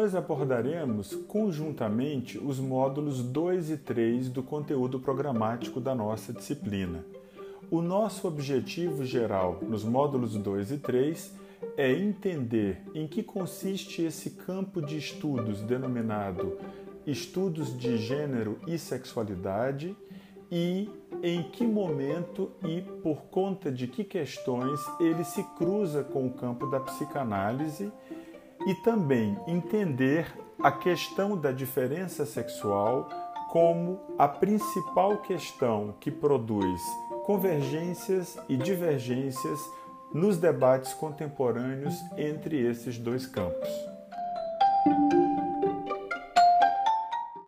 nós abordaremos conjuntamente os módulos 2 e 3 do conteúdo programático da nossa disciplina. O nosso objetivo geral nos módulos 2 e 3 é entender em que consiste esse campo de estudos denominado Estudos de Gênero e Sexualidade e em que momento e por conta de que questões ele se cruza com o campo da psicanálise e também entender a questão da diferença sexual como a principal questão que produz convergências e divergências nos debates contemporâneos entre esses dois campos.